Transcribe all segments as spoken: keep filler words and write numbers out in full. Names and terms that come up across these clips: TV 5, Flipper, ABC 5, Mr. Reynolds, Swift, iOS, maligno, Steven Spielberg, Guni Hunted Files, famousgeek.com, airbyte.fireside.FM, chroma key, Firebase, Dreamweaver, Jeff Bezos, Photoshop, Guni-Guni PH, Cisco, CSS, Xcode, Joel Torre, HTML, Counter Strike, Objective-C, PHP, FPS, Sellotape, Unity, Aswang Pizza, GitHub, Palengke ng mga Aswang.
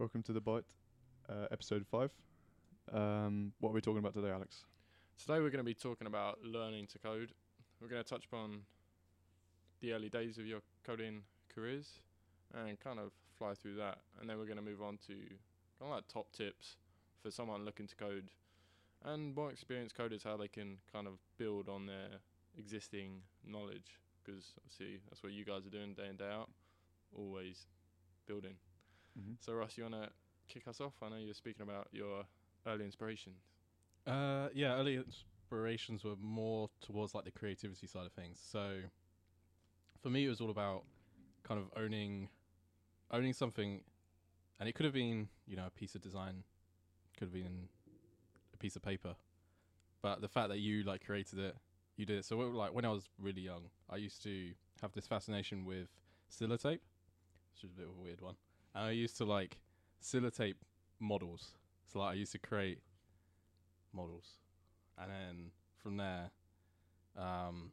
Welcome to The Byte, uh, episode five. Um, what are we talking about today, Alex? Today we're going to be talking about learning to code. We're going to touch upon the early days of your coding careers and kind of fly through that. And then we're going to move on to kind of like top tips for someone looking to code and more experienced coders, how they can kind of build on their existing knowledge, because obviously that's what you guys are doing day in, day out, always building. Mm-hmm. So Ross, you want to kick us off? I know you're speaking about your early inspirations. Uh, yeah, early inspirations were more towards like the creativity side of things. So for me, it was all about kind of owning, owning something, and it could have been, you know, a piece of design, could have been a piece of paper, but the fact that you like created it, you did it. So like when I was really young, I used to have this fascination with Sellotape, which is a bit of a weird one. And I used to like Sellotape models. So like I used to create models, and then from there, um,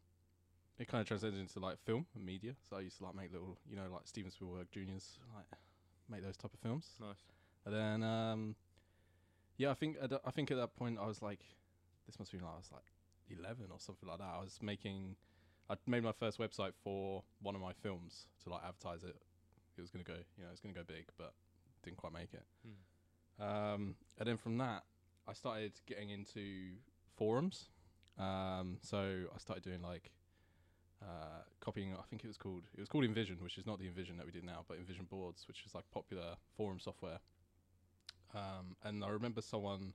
it kind of transcended into like film and media. So I used to like make little, you know, like Steven Spielberg Junior's, like make those type of films. Nice. And then, um, yeah, I think at, I think at that point I was like, this must be like I was like eleven or something like that. I was making, I made my first website for one of my films to like advertise it. It was gonna go, you know, it was gonna go big, but didn't quite make it. Hmm. Um, and then from that, I started getting into forums. Um, so I started doing like uh, copying. I think it was called it was called Invision, which is not the Invision that we did now, but Invision boards, which is like popular forum software. Um, and I remember someone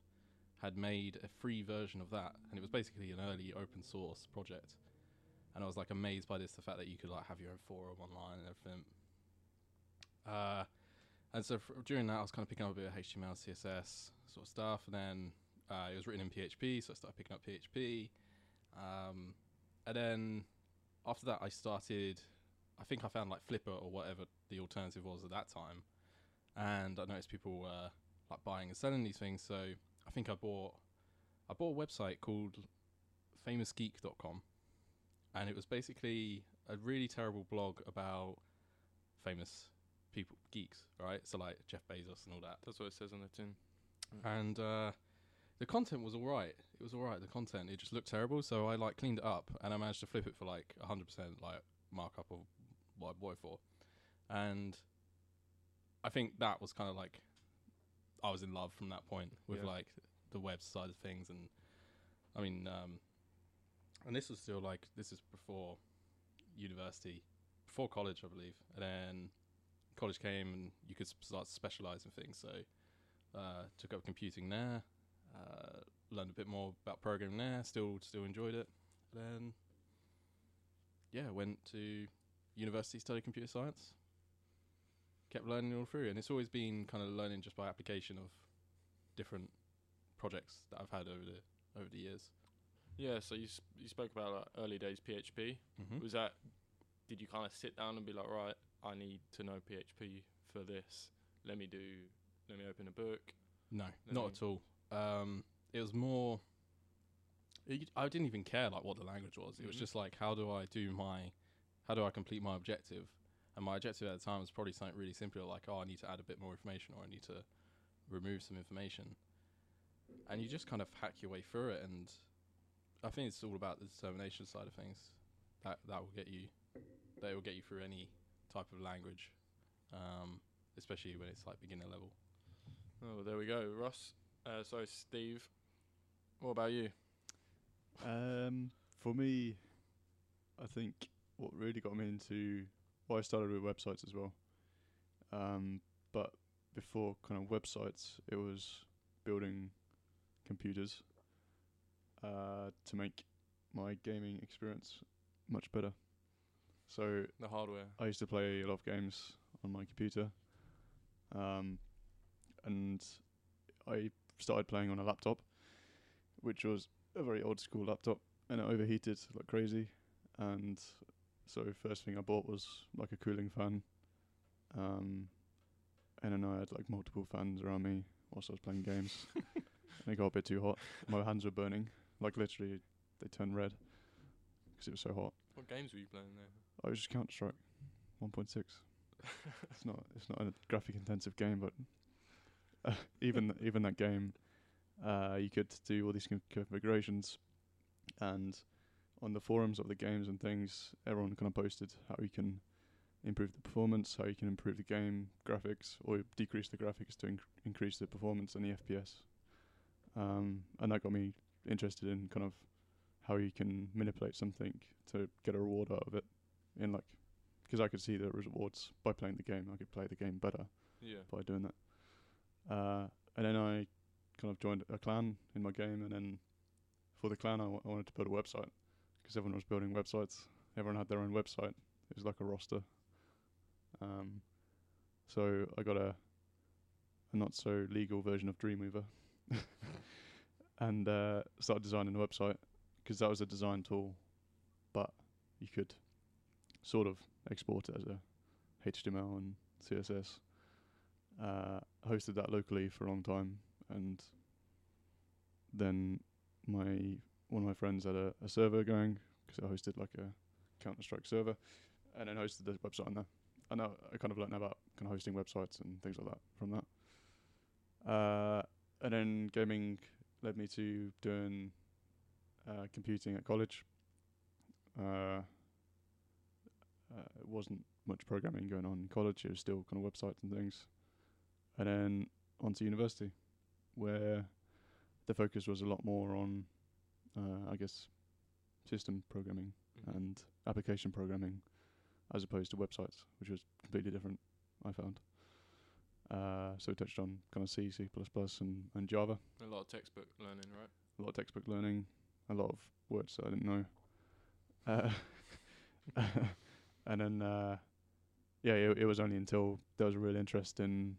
had made a free version of that, and it was basically an early open source project. And I was like amazed by this, the fact that you could like have your own forum online and everything. Uh, and so f during that I was kind of picking up a bit of H T M L, C S S sort of stuff, and then uh, it was written in P H P, so I started picking up P H P, um, and then after that I started, I think I found like Flipper or whatever the alternative was at that time, and I noticed people were like buying and selling these things, so I think I bought I bought a website called famous geek dot com, and it was basically a really terrible blog about famous people, geeks, right? So like Jeff Bezos and all that. That's what it says on the tin. Mm-hmm. And uh, the content was all right. It was all right, the content. It just looked terrible. So I like cleaned it up and I managed to flip it for like one hundred percent like markup of what I bought it for. And I think that was kind of like, I was in love from that point with yeah. like the web side of things. And I mean, um, and this was still like, this is before university, before college, I believe. And then college came and you could start to specialize in things, so uh took up computing there, uh learned a bit more about programming there, still still enjoyed it, and then yeah, went to university, studied computer science, kept learning all through, and it's always been kind of learning just by application of different projects that I've had over the over the years. Yeah, so you sp you spoke about like, early days P H P. Mm-hmm. Was that, did you kind of sit down and be like, right, I need to know P H P for this. Let me do, let me open a book. No, not at all. Um, it was more, it, I didn't even care like what the language was. Mm-hmm. It was just like, how do I do my, how do I complete my objective? And my objective at the time was probably something really simple, like, oh, I need to add a bit more information, or I need to remove some information. And you just kind of hack your way through it. And I think it's all about the determination side of things. That, that will get you, that will get you through any type of language, um, especially when it's like beginner level. Oh, there we go, Ross. Uh, so, Steve, what about you? Um, for me, I think what really got me into, well, I started with websites as well, um, but before kind of websites, it was building computers uh, to make my gaming experience much better. So the hardware. I used to play a lot of games on my computer, um, and I started playing on a laptop, which was a very old school laptop, and it overheated like crazy. And so first thing I bought was like a cooling fan, um, and then I had like multiple fans around me whilst I was playing games, and it got a bit too hot. My hands were burning, like literally they turned red because it was so hot. What games were you playing there? I was just Counter Strike, one point six. It's not, it's not a graphic intensive game, but uh, even even that game, uh, you could do all these configurations, and on the forums of the games and things, everyone kind of posted how you can improve the performance, how you can improve the game graphics, or decrease the graphics to inc- increase the performance and the F P S. Um, and that got me interested in kind of how you can manipulate something to get a reward out of it, in like, because I could see the rewards by playing the game. I could play the game better yeah. by doing that. Uh, and then I kind of joined a clan in my game, and then for the clan I, w- I wanted to build a website, because everyone was building websites. Everyone had their own website. It was like a roster. Um, so I got a, a not so legal version of Dreamweaver and uh, started designing a website, because that was a design tool, but you could sort of export it as a H T M L and C S S. Uh, hosted that locally for a long time, and then my one of my friends had a, a server going, because I hosted like a Counter Strike server, and then hosted the website on there. And I, I kind of learned about kind of hosting websites and things like that from that. Uh, and then gaming led me to doing uh, computing at college. Uh, Uh, it wasn't much programming going on in college. It was still kind of websites and things. And then on to university, where the focus was a lot more on, uh, I guess, system programming mm-hmm. and application programming, as opposed to websites, which was completely different, I found. Uh, so we touched on kind of C, C++, and, and Java. A lot of textbook learning, right? A lot of textbook learning, a lot of words that I didn't know. Uh, And then, uh, yeah, it, it was only until there was a real interest in,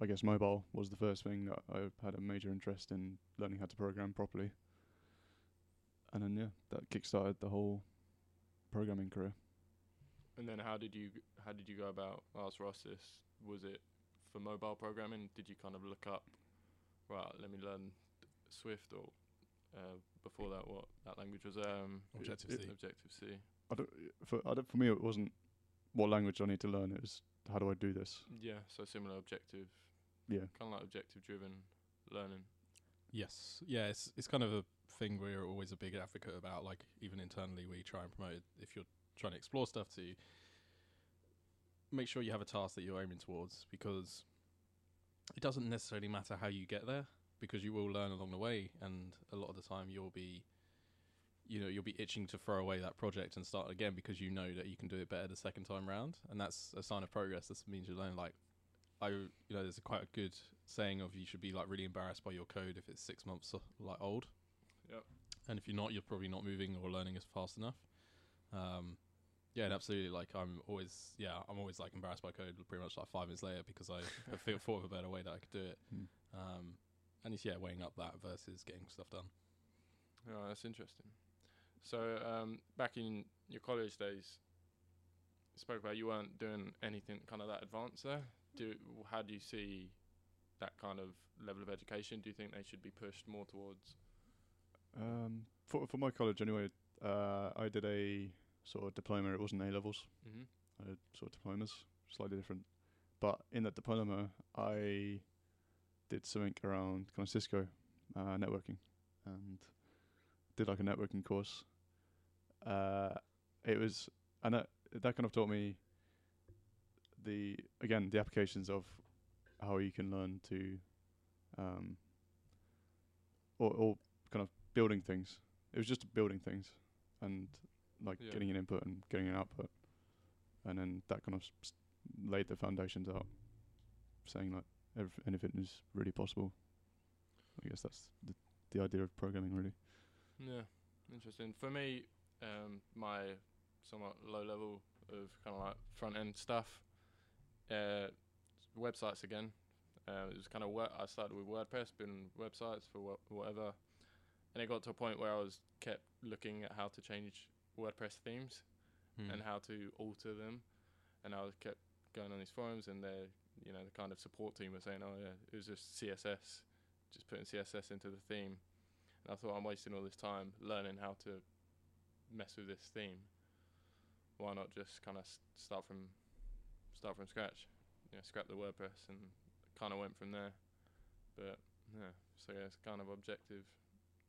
I guess, mobile was the first thing that I had a major interest in learning how to program properly. And then, yeah, that kickstarted the whole programming career. And then, how did you how did you go about Ars Rossis? Was it for mobile programming? Did you kind of look up, right? Let me learn Swift, or uh, before that, what that language was? Um, Objective it, it, C. Objective C. I don't, for, I don't, for me, it wasn't what language I need to learn. It was, how do I do this? Yeah, so similar objective. Yeah. Kind of like objective-driven learning. Yes. Yeah, it's it's kind of a thing we're always a big advocate about. Like, even internally, we try and promote it. If you're trying to explore stuff, to make sure you have a task that you're aiming towards, because it doesn't necessarily matter how you get there, because you will learn along the way, and a lot of the time you'll be... you know, you'll be itching to throw away that project and start again, because you know that you can do it better the second time round. And that's a sign of progress. This means you're learning. Like, I, you know, there's a quite a good saying of, you should be like really embarrassed by your code if it's six months like old. Yep. And if you're not, you're probably not moving or learning as fast enough. Um, yeah, and absolutely. Like, I'm always, yeah, I'm always like embarrassed by code pretty much like five minutes later, because I thought of a better way that I could do it. Mm. Um, and it's, yeah, weighing up that versus getting stuff done. Oh, that's interesting. So um, back in your college days, you spoke about you weren't doing anything kind of that advanced there. Do, how do you see that kind of level of education? Do you think they should be pushed more towards? Um, for for my college anyway, uh, I did a sort of diploma. It wasn't A-levels. Mm-hmm. I did sort of diplomas, slightly different. But in that diploma, I did something around kind of Cisco uh, networking, and did like a networking course. Uh, it was, and that, that kind of taught me the, again, the applications of how you can learn to, um, or, or kind of building things. It was just building things and like yeah. getting an input and getting an output. And then that kind of s- laid the foundations out, saying like every, anything is really possible. I guess that's the, the idea of programming, really. Yeah, interesting. For me, um, my somewhat low level of kind of like front end stuff, uh, websites again. Uh, it was kind of wor- I started with WordPress, building websites for wh- whatever, and it got to a point where I was kept looking at how to change WordPress themes hmm. and how to alter them, and I was kept going on these forums, and the you know the kind of support team were saying, oh yeah, it was just C S S, just putting C S S into the theme. And I thought, I'm wasting all this time learning how to mess with this theme. Why not just kind of start from start from scratch? You know, scrap the WordPress and kind of went from there. But yeah, so yeah, it's kind of objective,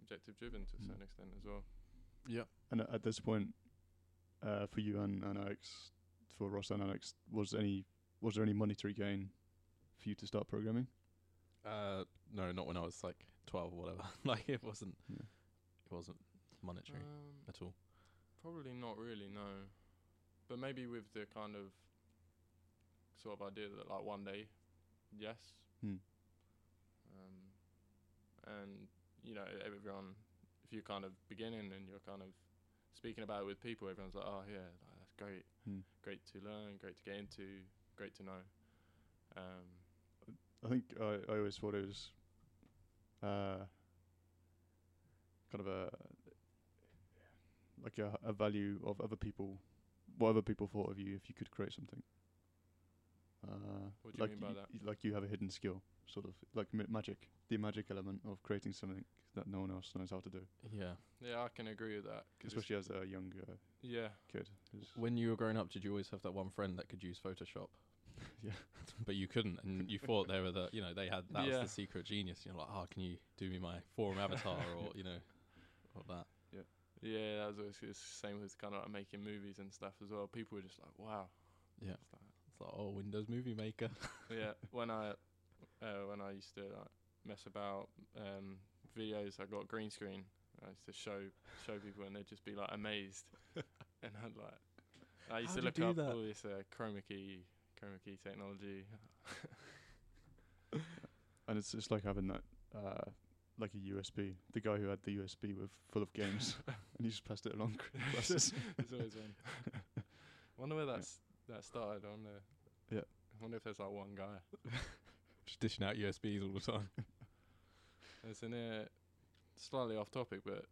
objective driven to a certain extent as well. Yeah, and at this point, uh, for you and, and Alex, for Ross and Alex, was any was there any monetary gain for you to start programming? Uh, no, not when I was like twelve or whatever. Like it wasn't, yeah. it wasn't monetary um, at all. Probably not really, no. But maybe with the kind of sort of idea that like one day, yes. Hmm. Um, and you know, everyone, if you're kind of beginning and you're kind of speaking about it with people, everyone's like, oh yeah, like, that's great, hmm. great to learn, great to get into, great to know. Um, I think I, I always thought it was uh, kind of a like a, a value of other people, what other people thought of you if you could create something. Uh, what do you like mean by you, that? Like you have a hidden skill, sort of like ma magic, the magic element of creating something that no one else knows how to do. Yeah, yeah, I can agree with that. Especially as a young uh, yeah kid. When you were growing up, did you always have that one friend that could use Photoshop? Yeah, but you couldn't, and you thought they were the, you know, they had that yeah. was the secret genius. You're like, oh, can you do me my forum avatar or you know, or that? Yeah, yeah, that was always the same with kind of like making movies and stuff as well. People were just like, wow. Yeah. It's like, It's like, oh, Windows Movie Maker. Yeah, when I uh, when I used to like, mess about um, videos, I got green screen. I used to show show people, and they'd just be like amazed. And I'd like, I used How to look up that? all this uh, chroma key chroma key technology. And it's just like having that uh, like a U S B. The guy who had the U S B with full of games, and he just passed it along. There's always one. I wonder where that's. Yeah. That started on there. Yeah. I wonder if there's like one guy. Just dishing out U S Bs all the time. There's an uh, slightly off topic, but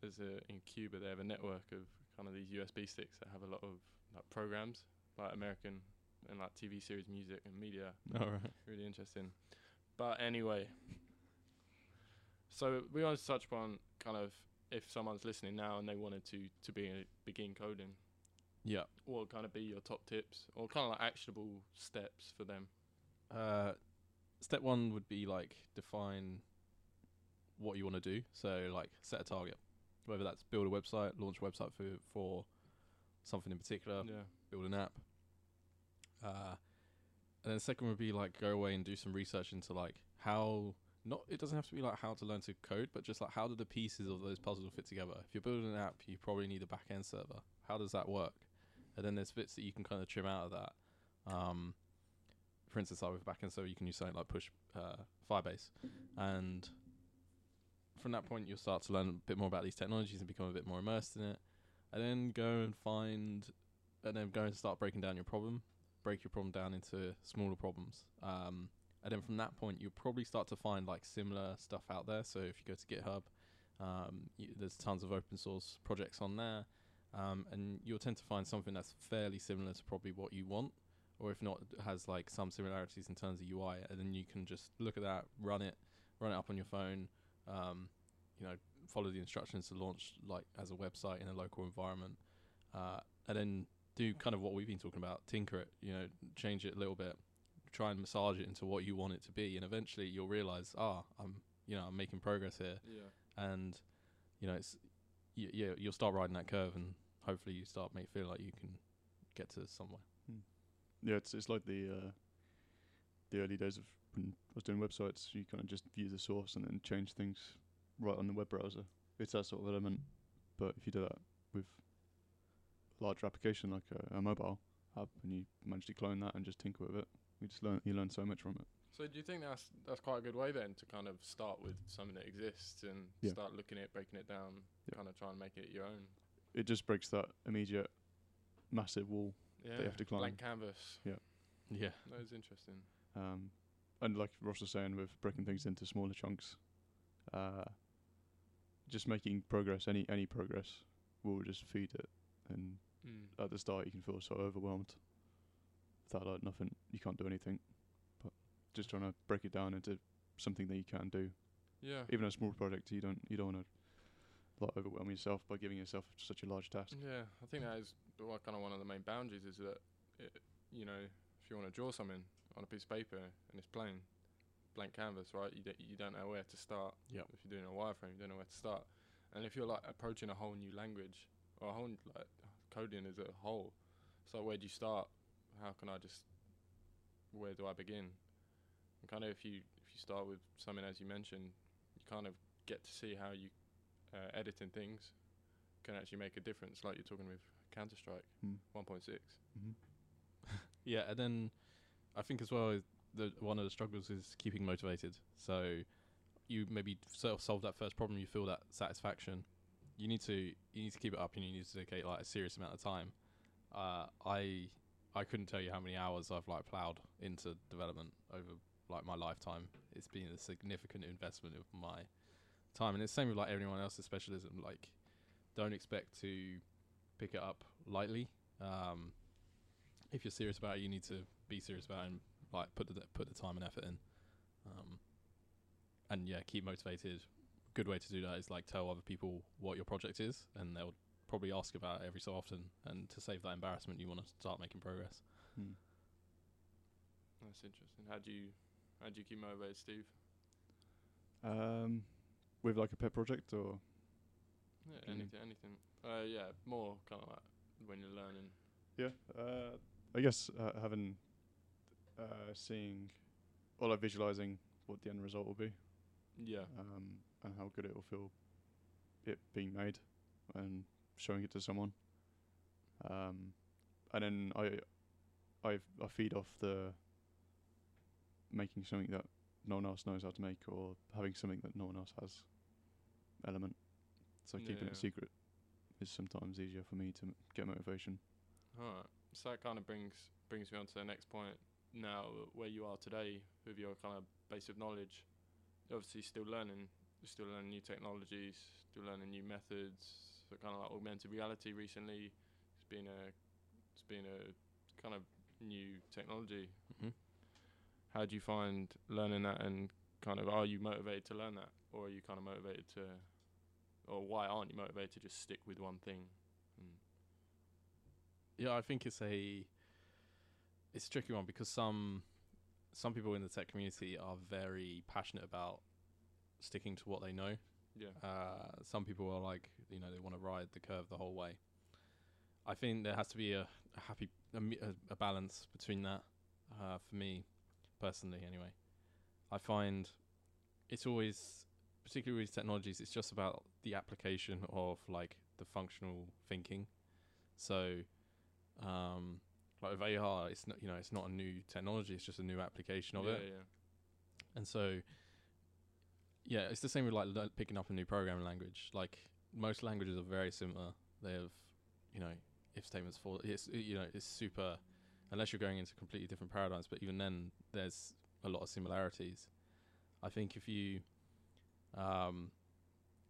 there's a, in Cuba they have a network of kind of these U S B sticks that have a lot of like programs, like American and like T V series, music and media. All right. Really interesting. But anyway, so we want to touch upon kind of if someone's listening now and they wanted to to be begin coding. Yeah. What would kind of be your top tips or kind of like actionable steps for them? Uh, step one would be like define what you want to do. So like set a target, whether that's build a website, launch a website for, for something in particular, yeah. build an app. Uh, and then the second would be like go away and do some research into like how, not it doesn't have to be like how to learn to code, but just like how do the pieces of those puzzles fit together? If you're building an app, you probably need a back-end server. How does that work? And then there's bits that you can kind of trim out of that. Um, for instance, like with backend server, you can use something like push uh, Firebase. And from that point, you'll start to learn a bit more about these technologies and become a bit more immersed in it. And then go and find, and then go and start breaking down your problem, break your problem down into smaller problems. Um, and then from that point, you'll probably start to find like similar stuff out there. So if you go to GitHub, um, you, there's tons of open source projects on there. Um, and you'll tend to find something that's fairly similar to probably what you want, or if not, has like some similarities in terms of U I. And then you can just look at that, run it, run it up on your phone. Um, you know, follow the instructions to launch like as a website in a local environment, uh, and then do kind of what we've been talking about: tinker it. You know, change it a little bit, try and massage it into what you want it to be, and eventually you'll realize, ah, I'm, you know, I'm making progress here. Yeah. And you know, it's you, yeah, you'll start riding that curve and. Hopefully you start make feel like you can get to somewhere. Hmm. Yeah, it's it's like the uh, the early days of when I was doing websites. You kind of just view the source and then change things right on the web browser. It's that sort of element. But if you do that with a larger application like a, a mobile app, and you manage to clone that and just tinker with it, you just learn you learn so much from it. So do you think that's that's quite a good way then to kind of start with something that exists and yeah. start looking at it, breaking it down, yeah. kind of try and make it your own? It just breaks that immediate massive wall yeah. that you have to climb. Blank canvas. Yeah. Yeah. That is interesting. Um, and like Ross was saying, with breaking things into smaller chunks, uh, just making progress, any any progress, will just feed it. And mm. at the start, you can feel so overwhelmed. Without like nothing, you can't do anything. But just trying to break it down into something that you can do. Yeah. Even a small project, you don't you don't want to. Like overwhelm yourself by giving yourself such a large task. Yeah, I think that is well, kind of one of the main boundaries is that, it, you know, if you want to draw something on a piece of paper and it's plain, blank canvas, right? You don't, you don't know where to start. Yep. If you're doing a wireframe, you don't know where to start. And if you're like approaching a whole new language, or a whole new, like coding as a whole, so where do you start? How can I just, where do I begin? And kind of if you if you start with something as you mentioned, you kind of get to see how you uh, editing things can actually make a difference. Like you're talking with Counter Strike mm. one point six. Mm-hmm. Yeah, and then I think as well the one of the struggles is keeping motivated. So you maybe self solve that first problem, you feel that satisfaction. You need to you need to keep it up, and you need to dedicate like a serious amount of time. Uh, I I couldn't tell you how many hours I've like plowed into development over like my lifetime. It's been a significant investment of my time, and it's the same with like everyone else's specialism. Like, don't expect to pick it up lightly. Um, if you're serious about it, you need to be serious about it and like put the put the time and effort in. Um, and yeah, keep motivated. Good way to do that is like tell other people what your project is, and they'll probably ask about it every so often. And to save that embarrassment, you want to start making progress. Hmm. That's interesting. How do you how do you keep motivated, Steve? Um, with like a pet project or yeah, anything, anything. Uh, yeah, more kind of like when you're learning. Yeah, uh, I guess uh, having uh, seeing or like visualizing what the end result will be. Yeah. Um, and how good it will feel, it being made, and showing it to someone. Um, and then I, I, I feed off the making something that no one else knows how to make, or having something that no one else has element. So yeah, keeping yeah. it secret is sometimes easier for me to m get motivation. Alright, so that kind of brings brings me on to the next point. Now, where you are today with your kind of base of knowledge, you're obviously still learning, you're still learning new technologies, still learning new methods. So kind of like augmented reality recently, it's been a it's been a kind of new technology. Mm-hmm. How do you find learning that, and kind of are you motivated to learn that, or are you kind of motivated to, or why aren't you motivated to just stick with one thing? Mm. Yeah, I think it's a it's a tricky one, because some some people in the tech community are very passionate about sticking to what they know. Yeah. Uh, some people are like, you know, they want to ride the curve the whole way. I think there has to be a, a happy a, a balance between that. Uh, for me, personally, anyway, I find it's always, particularly with technologies, it's just about the application of like the functional thinking. So, um, like with A R, it's not, you know, it's not a new technology, it's just a new application of yeah, it. Yeah. And so, yeah, it's the same with like picking up a new programming language. Like most languages are very similar. They have, you know, if statements for it's, you know, it's super, unless you're going into completely different paradigms, but even then there's a lot of similarities. I think if you um,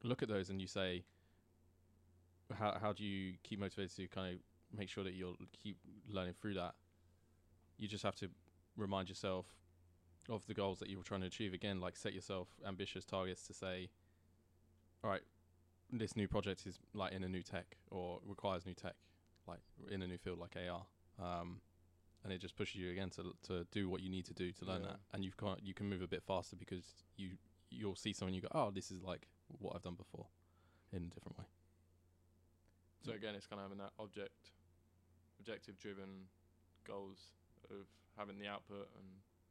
look at those and you say, how, how do you keep motivated to kind of make sure that you'll keep learning through that? You just have to remind yourself of the goals that you were trying to achieve. Again, like set yourself ambitious targets to say, all right, this new project is like in a new tech, or requires new tech, like in a new field like A R. Um, and it just pushes you again to to do what you need to do to learn yeah. that. And you've got, you can move a bit faster, because you, you'll see someone, you go, oh, this is like what I've done before in a different way. So again, it's kind of having that object, objective driven goals of having the output. And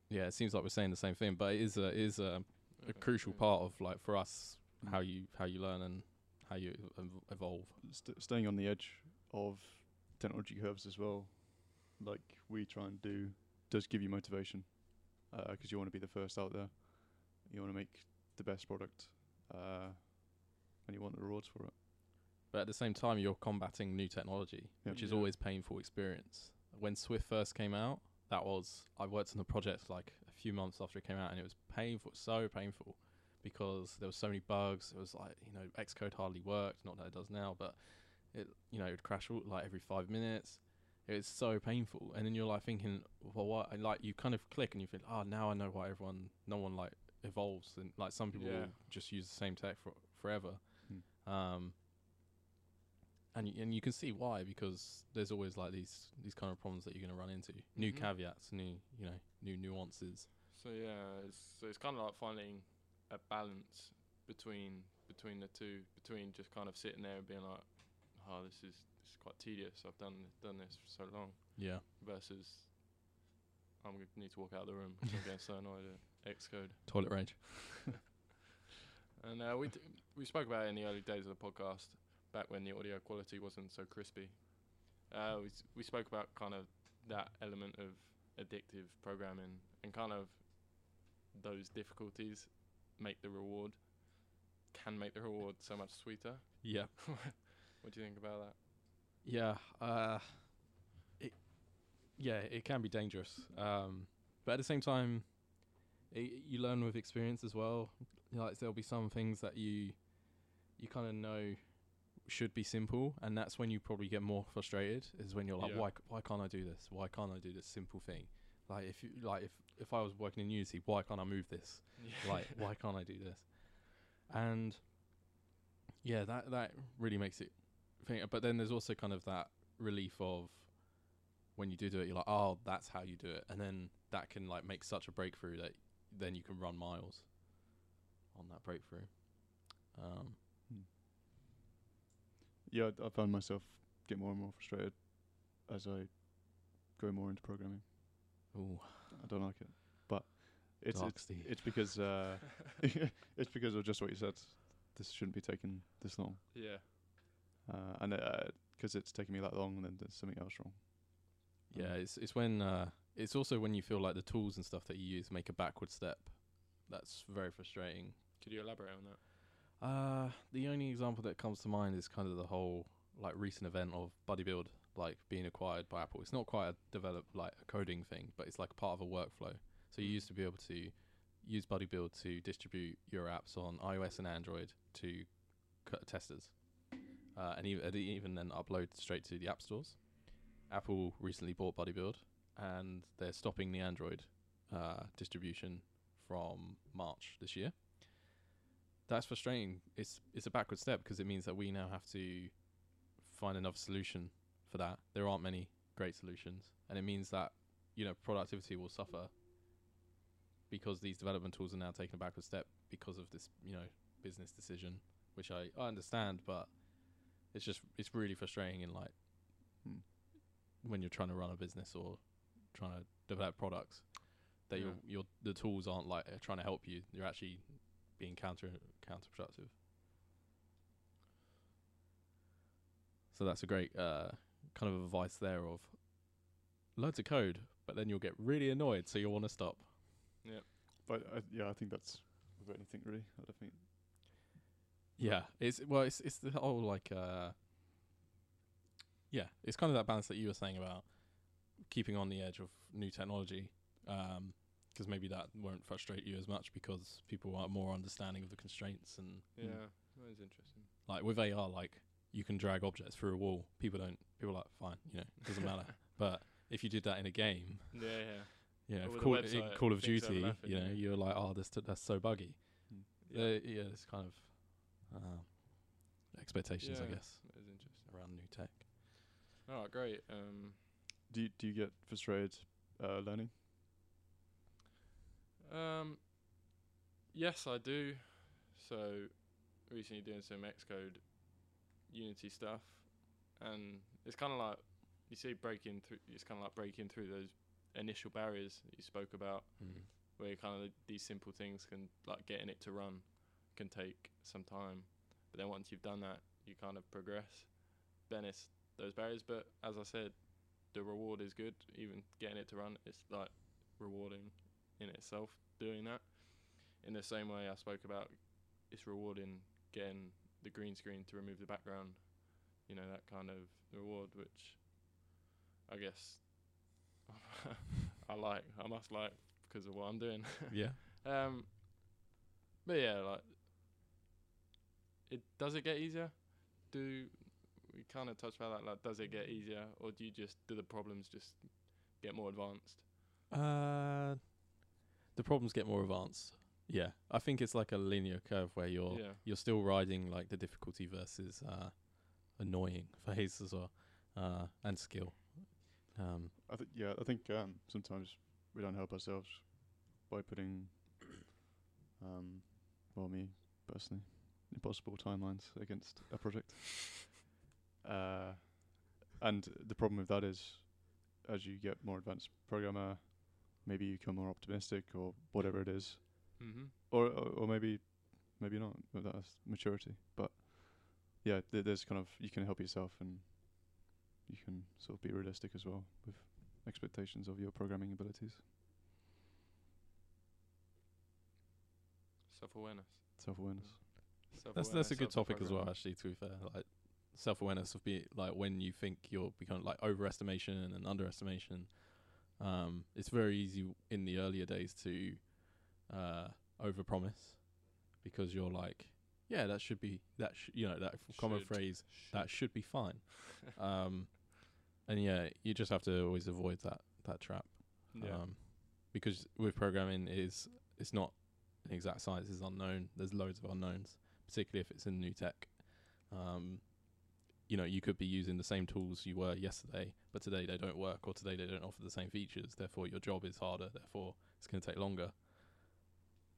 yeah, it seems like we're saying the same thing, but it is a, it is a, a okay, crucial yeah. part of like for us, how you, how you learn and how you evolve. St staying on the edge of technology curves as well, like we try and do, does give you motivation, because uh, you want to be the first out there, you want to make the best product, uh, and you want the rewards for it. But at the same time, you're combating new technology, yep. which is yeah. always painful experience. When Swift first came out, that was, I worked on the project like a few months after it came out, and it was painful, so painful, because there were so many bugs. It was like, you know, Xcode hardly worked, not that it does now, but it, you know, it would crash all, like every five minutes. It's so painful, and then you're like thinking, well, what? And like you kind of click, and you think, oh, now I know why everyone, no one like evolves, and like some people yeah. just use the same tech for forever, hmm. um, and and you can see why, because there's always like these these kind of problems that you're going to run into, new mm-hmm. caveats, new you know new nuances. So yeah, it's so it's kind of like finding a balance between between the two, between just kind of sitting there and being like, oh, this is this is quite tedious. I've done done this for so long. Yeah. Versus, I'm gonna need to walk out of the room because I'm getting so annoyed at Xcode. Toilet rage. And uh, we d we spoke about it in the early days of the podcast, back when the audio quality wasn't so crispy. Uh, we s we spoke about kind of that element of addictive programming and kind of those difficulties make the reward can make the reward so much sweeter. Yeah. What do you think about that? Yeah, uh, it yeah it can be dangerous, um, but at the same time, it, you learn with experience as well. Like there'll be some things that you you kind of know should be simple, and that's when you probably get more frustrated, is when you're like, yeah. why why can't I do this? Why can't I do this simple thing? Like if you, like if if I was working in Unity, why can't I move this? Yeah. Like why can't I do this? And yeah, that that really makes it think. But then there's also kind of that relief of when you do do it, you're like, oh, that's how you do it, and then that can like make such a breakthrough that then you can run miles on that breakthrough. Um, Yeah, I found myself get more and more frustrated as I go more into programming. Ooh. I don't like it, but it's it's, it's because uh, it's because of just what you said. This shouldn't be taking this long. Yeah, uh, and because it, uh, it's taking me that long, then there's something else wrong. Yeah, um, it's it's when uh, it's also when you feel like the tools and stuff that you use make a backward step. That's very frustrating. Could you elaborate on that? Uh, the only example that comes to mind is kind of the whole like recent event of BuddyBuild like being acquired by Apple. It's not quite a develop like a coding thing, but it's like part of a workflow. So you used to be able to use BuddyBuild to distribute your apps on iOS and Android to testers, uh, and even, even then upload straight to the app stores. Apple recently bought BuddyBuild, and they're stopping the Android uh, distribution from March this year. That's frustrating. It's it's a backward step because it means that we now have to find another solution for that. There aren't many great solutions, and it means that you know productivity will suffer because these development tools are now taking a backward step because of this you know business decision, which I, I understand, but it's just it's really frustrating in like hmm. when you're trying to run a business or trying to develop products that yeah. your your the tools aren't like trying to help you. They're actually being counter counterproductive. So that's a great uh, kind of advice there of loads of code, but then you'll get really annoyed, so you'll want to stop. Yeah, but I, yeah, I think that's about anything really. I don't think. Yeah, it's well, it's it's the whole like uh, yeah, it's kind of that balance that you were saying about keeping on the edge of new technology. Um, Because maybe that won't frustrate you as much because people are more understanding of the constraints and yeah, mm. that is interesting. Like with A R, like you can drag objects through a wall. People don't. People are like fine, you know, doesn't matter. But if you did that in a game, yeah, yeah, you know, call, website, Call of Duty, laughing, you know, yeah. you're like, oh, this t that's so buggy. Mm. Yeah. Uh, yeah, it's kind of uh, expectations, yeah, I guess. That is interesting around new tech. All right, great. Um, do you, do you get frustrated uh, learning? Um, yes, I do. So recently doing some Xcode Unity stuff, and it's kind of like you see breaking through, it's kind of like breaking through those initial barriers that you spoke about, mm. where kind of these simple things can, like getting it to run can take some time, but then once you've done that, you kind of progress, then it's those barriers. But as I said, the reward is good. Even getting it to run, it's like rewarding in itself doing that. In the same way I spoke about, it's rewarding getting the green screen to remove the background, you know, that kind of reward, which I guess I like, I must like because of what I'm doing. Yeah. Um, but yeah, like, it does it get easier? Do, we kind of touched about that, like does it get easier or do you just, do the problems just get more advanced? Uh... The problems get more advanced. Yeah, I think it's like a linear curve where you're yeah. you're still riding like the difficulty versus uh, annoying phase as well, uh, and skill. Um, I think yeah, I think um, sometimes we don't help ourselves by putting, um, well, me personally, impossible timelines against a project. Uh, and the problem with that is, as you get more advanced programmer, maybe you become more optimistic or whatever it is, mm-hmm. or, or or maybe maybe not. That's maturity, but yeah, th there's kind of, you can help yourself and you can sort of be realistic as well with expectations of your programming abilities. Self-awareness. Self-awareness. Self that's that's a good topic as well, actually. To be fair, like self-awareness of be like when you think you're becoming like overestimation and underestimation. Um, it's very easy in the earlier days to uh, overpromise because you're like, yeah, that should be that sh you know that should, common phrase should. that should be fine. um, and yeah, you just have to always avoid that that trap. Yeah. Um, because with programming, it is it's not. an exact science is unknown. There's loads of unknowns, particularly if it's in new tech. Um, you know, you could be using the same tools you were yesterday, but today they don't work, or today they don't offer the same features. Therefore, your job is harder. Therefore, it's going to take longer.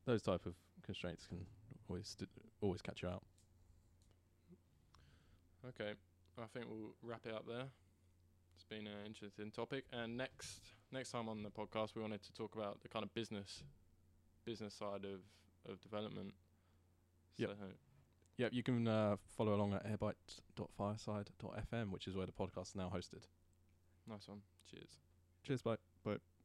Those type of constraints can always always catch you out. Okay, I think we'll wrap it up there. It's been an interesting topic. And next next time on the podcast, we wanted to talk about the kind of business. business side of, of development. So yeah, yep, you can uh, follow along at airbyte dot fireside dot F M, which is where the podcast is now hosted. Nice one. Cheers. Cheers, bye. Bye.